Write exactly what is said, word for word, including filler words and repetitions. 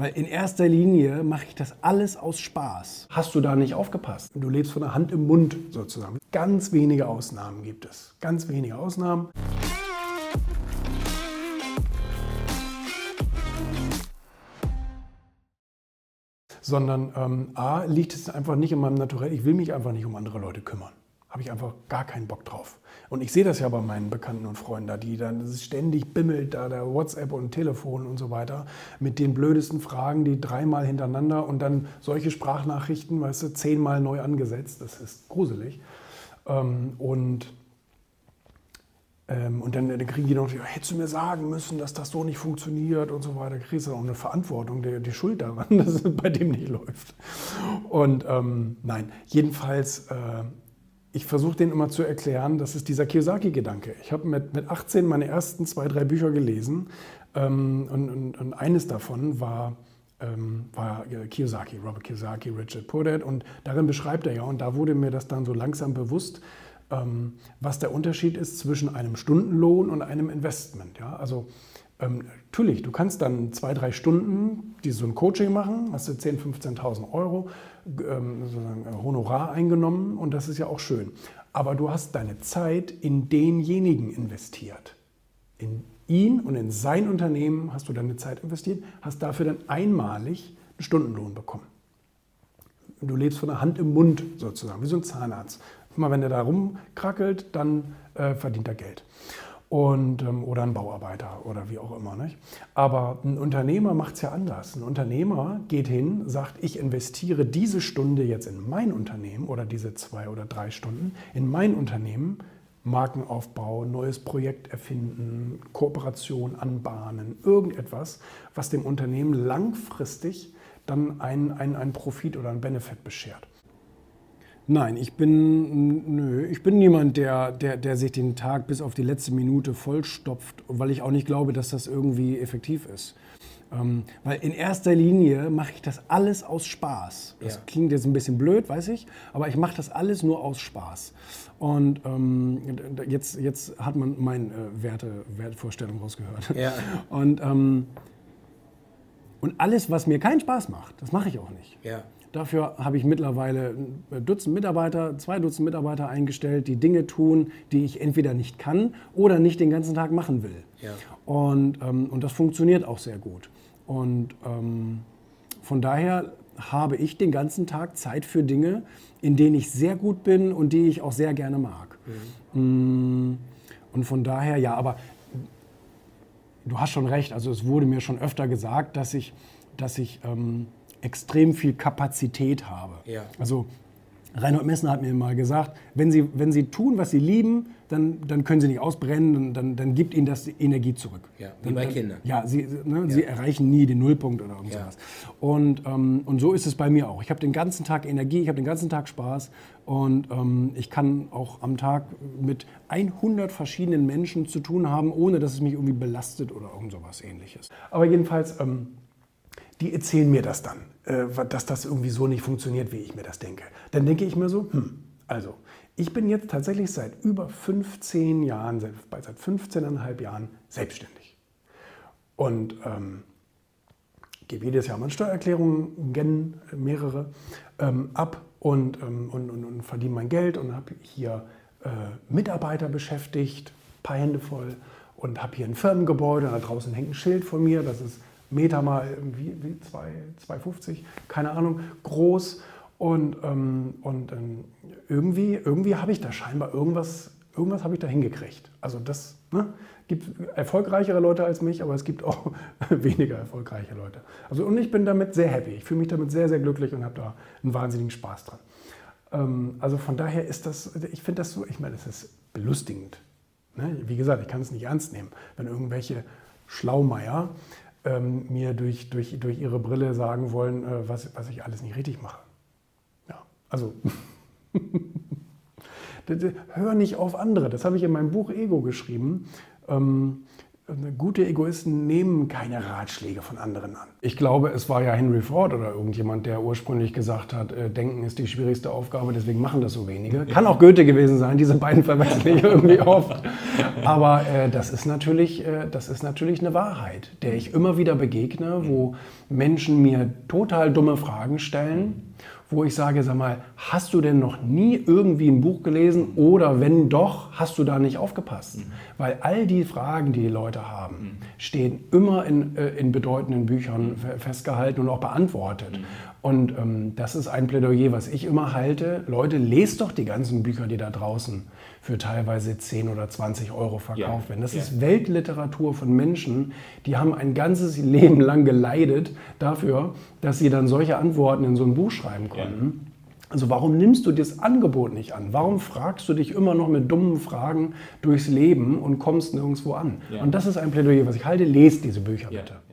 Weil in erster Linie mache ich das alles aus Spaß. Hast du da nicht aufgepasst? Du lebst von der Hand im Mund sozusagen. Ganz wenige Ausnahmen gibt es. Ganz wenige Ausnahmen. Sondern ähm, A, liegt es einfach nicht in meinem Naturell. Ich will mich einfach nicht um andere Leute kümmern. Habe ich einfach gar keinen Bock drauf. Und ich sehe das ja bei meinen Bekannten und Freunden da, die dann das ist ständig bimmelt, da der WhatsApp und Telefon und so weiter, mit den blödesten Fragen, die dreimal hintereinander und dann solche Sprachnachrichten, weißt du, zehnmal neu angesetzt. Das ist gruselig. Ähm, und, ähm, und dann, dann kriegen die noch, ja, hättest du mir sagen müssen, dass das so nicht funktioniert und so weiter. Da kriegst du dann auch eine Verantwortung, die, die Schuld daran, dass es bei dem nicht läuft. Und ähm, nein, jedenfalls... Äh, Ich versuche denen immer zu erklären, das ist dieser Kiyosaki-Gedanke. Ich habe mit, mit achtzehn meine ersten zwei, drei Bücher gelesen ähm, und, und, und eines davon war, ähm, war Kiyosaki, Robert Kiyosaki, Rich Dad Poor Dad, und darin beschreibt er ja, und da wurde mir das dann so langsam bewusst, ähm, was der Unterschied ist zwischen einem Stundenlohn und einem Investment. Ja? Also ähm, natürlich, du kannst dann zwei, drei Stunden die so ein Coaching machen, hast du zehntausend, fünfzehntausend Euro, sozusagen Honorar eingenommen, und das ist ja auch schön. Aber du hast deine Zeit in denjenigen investiert. In ihn und in sein Unternehmen hast du deine Zeit investiert, hast dafür dann einmalig einen Stundenlohn bekommen. Du lebst von der Hand im Mund sozusagen, wie so ein Zahnarzt. Immer wenn der da rumkrackelt, dann äh, verdient er Geld. Und, ähm, oder ein Bauarbeiter oder wie auch immer. Nicht? Aber ein Unternehmer macht es ja anders. Ein Unternehmer geht hin, sagt, ich investiere diese Stunde jetzt in mein Unternehmen oder diese zwei oder drei Stunden in mein Unternehmen, Markenaufbau, neues Projekt erfinden, Kooperation anbahnen, irgendetwas, was dem Unternehmen langfristig dann einen, einen, einen Profit oder einen Benefit beschert. Nein, ich bin, nö, ich bin niemand, der, der, der sich den Tag bis auf die letzte Minute vollstopft, weil ich auch nicht glaube, dass das irgendwie effektiv ist. Ähm, weil in erster Linie mache ich das alles aus Spaß. Das ja. klingt jetzt ein bisschen blöd, weiß ich, aber ich mache das alles nur aus Spaß. Und ähm, jetzt, jetzt hat man meine äh, Werte, Wertvorstellung rausgehört. Ja. Und, ähm, und alles, was mir keinen Spaß macht, das mache ich auch nicht. Ja. Dafür habe ich mittlerweile ein Dutzend Mitarbeiter, zwei Dutzend Mitarbeiter eingestellt, die Dinge tun, die ich entweder nicht kann oder nicht den ganzen Tag machen will. Ja. Und, ähm, und das funktioniert auch sehr gut. Und ähm, von daher habe ich den ganzen Tag Zeit für Dinge, in denen ich sehr gut bin und die ich auch sehr gerne mag. Mhm. Und von daher, ja, aber du hast schon recht. Also es wurde mir schon öfter gesagt, dass ich, dass ich ähm, extrem viel Kapazität habe. Ja. Also Reinhold Messner hat mir mal gesagt, wenn Sie, wenn Sie tun, was Sie lieben, dann, dann können Sie nicht ausbrennen, dann, dann gibt Ihnen das die Energie zurück. Ja, wie dann, bei Kindern. Ja, Sie, ne, ja. Sie erreichen nie den Nullpunkt oder irgendwas. Ja. Und, ähm, und so ist es bei mir auch. Ich habe den ganzen Tag Energie, ich habe den ganzen Tag Spaß und ähm, ich kann auch am Tag mit hundert verschiedenen Menschen zu tun haben, ohne dass es mich irgendwie belastet oder irgend sowas Ähnliches. Aber jedenfalls... Ähm, Die erzählen mir das dann, dass das irgendwie so nicht funktioniert, wie ich mir das denke. Dann denke ich mir so, hm, also ich bin jetzt tatsächlich seit über fünfzehn Jahren, seit fünfzehneinhalb Jahren selbstständig. Und ähm, gebe jedes Jahr meine Steuererklärungen, mehrere, ähm, ab und, ähm, und, und, und verdiene mein Geld und habe hier äh, Mitarbeiter beschäftigt, ein paar Hände voll, und habe hier ein Firmengebäude, und da draußen hängt ein Schild von mir, das ist Meter mal irgendwie zwei Komma fünfzig, keine Ahnung, groß. Und, ähm, und ähm, irgendwie, irgendwie habe ich da scheinbar irgendwas, irgendwas habe ich da hingekriegt. Also das, ne, gibt erfolgreichere Leute als mich, aber es gibt auch weniger erfolgreiche Leute. Also, und ich bin damit sehr happy. Ich fühle mich damit sehr, sehr glücklich und habe da einen wahnsinnigen Spaß dran. Ähm, also von daher ist das, ich finde das so, ich meine, das ist belustigend. Ne? Wie gesagt, ich kann es nicht ernst nehmen, wenn irgendwelche Schlaumeier Ähm, mir durch, durch, durch ihre Brille sagen wollen, äh, was, was ich alles nicht richtig mache. Ja, also hör nicht auf andere. Das habe ich in meinem Buch Ego geschrieben. Ähm, gute Egoisten nehmen keine Ratschläge von anderen an. Ich glaube, es war ja Henry Ford oder irgendjemand, der ursprünglich gesagt hat, äh, Denken ist die schwierigste Aufgabe, deswegen machen das so wenige. Kann auch Goethe gewesen sein, diese beiden verwechseln ich irgendwie oft. Aber äh, das ist natürlich, äh, das ist natürlich eine Wahrheit, der ich immer wieder begegne, wo Menschen mir total dumme Fragen stellen, wo ich sage, sag mal, hast du denn noch nie irgendwie ein Buch gelesen oder wenn doch, hast du da nicht aufgepasst? Mhm. Weil all die Fragen, die die Leute haben, stehen immer in, in bedeutenden Büchern festgehalten und auch beantwortet. Mhm. Und ähm, das ist ein Plädoyer, was ich immer halte. Leute, lest doch die ganzen Bücher, die da draußen für teilweise zehn oder zwanzig Euro verkauft ja. werden. Das ja. ist Weltliteratur von Menschen, die haben ein ganzes Leben lang geleidet dafür, dass sie dann solche Antworten in so ein Buch schreiben konnten. Ja. Also warum nimmst du das Angebot nicht an? Warum fragst du dich immer noch mit dummen Fragen durchs Leben und kommst nirgendwo an? Ja. Und das ist ein Plädoyer, was ich halte. Lest diese Bücher ja. bitte.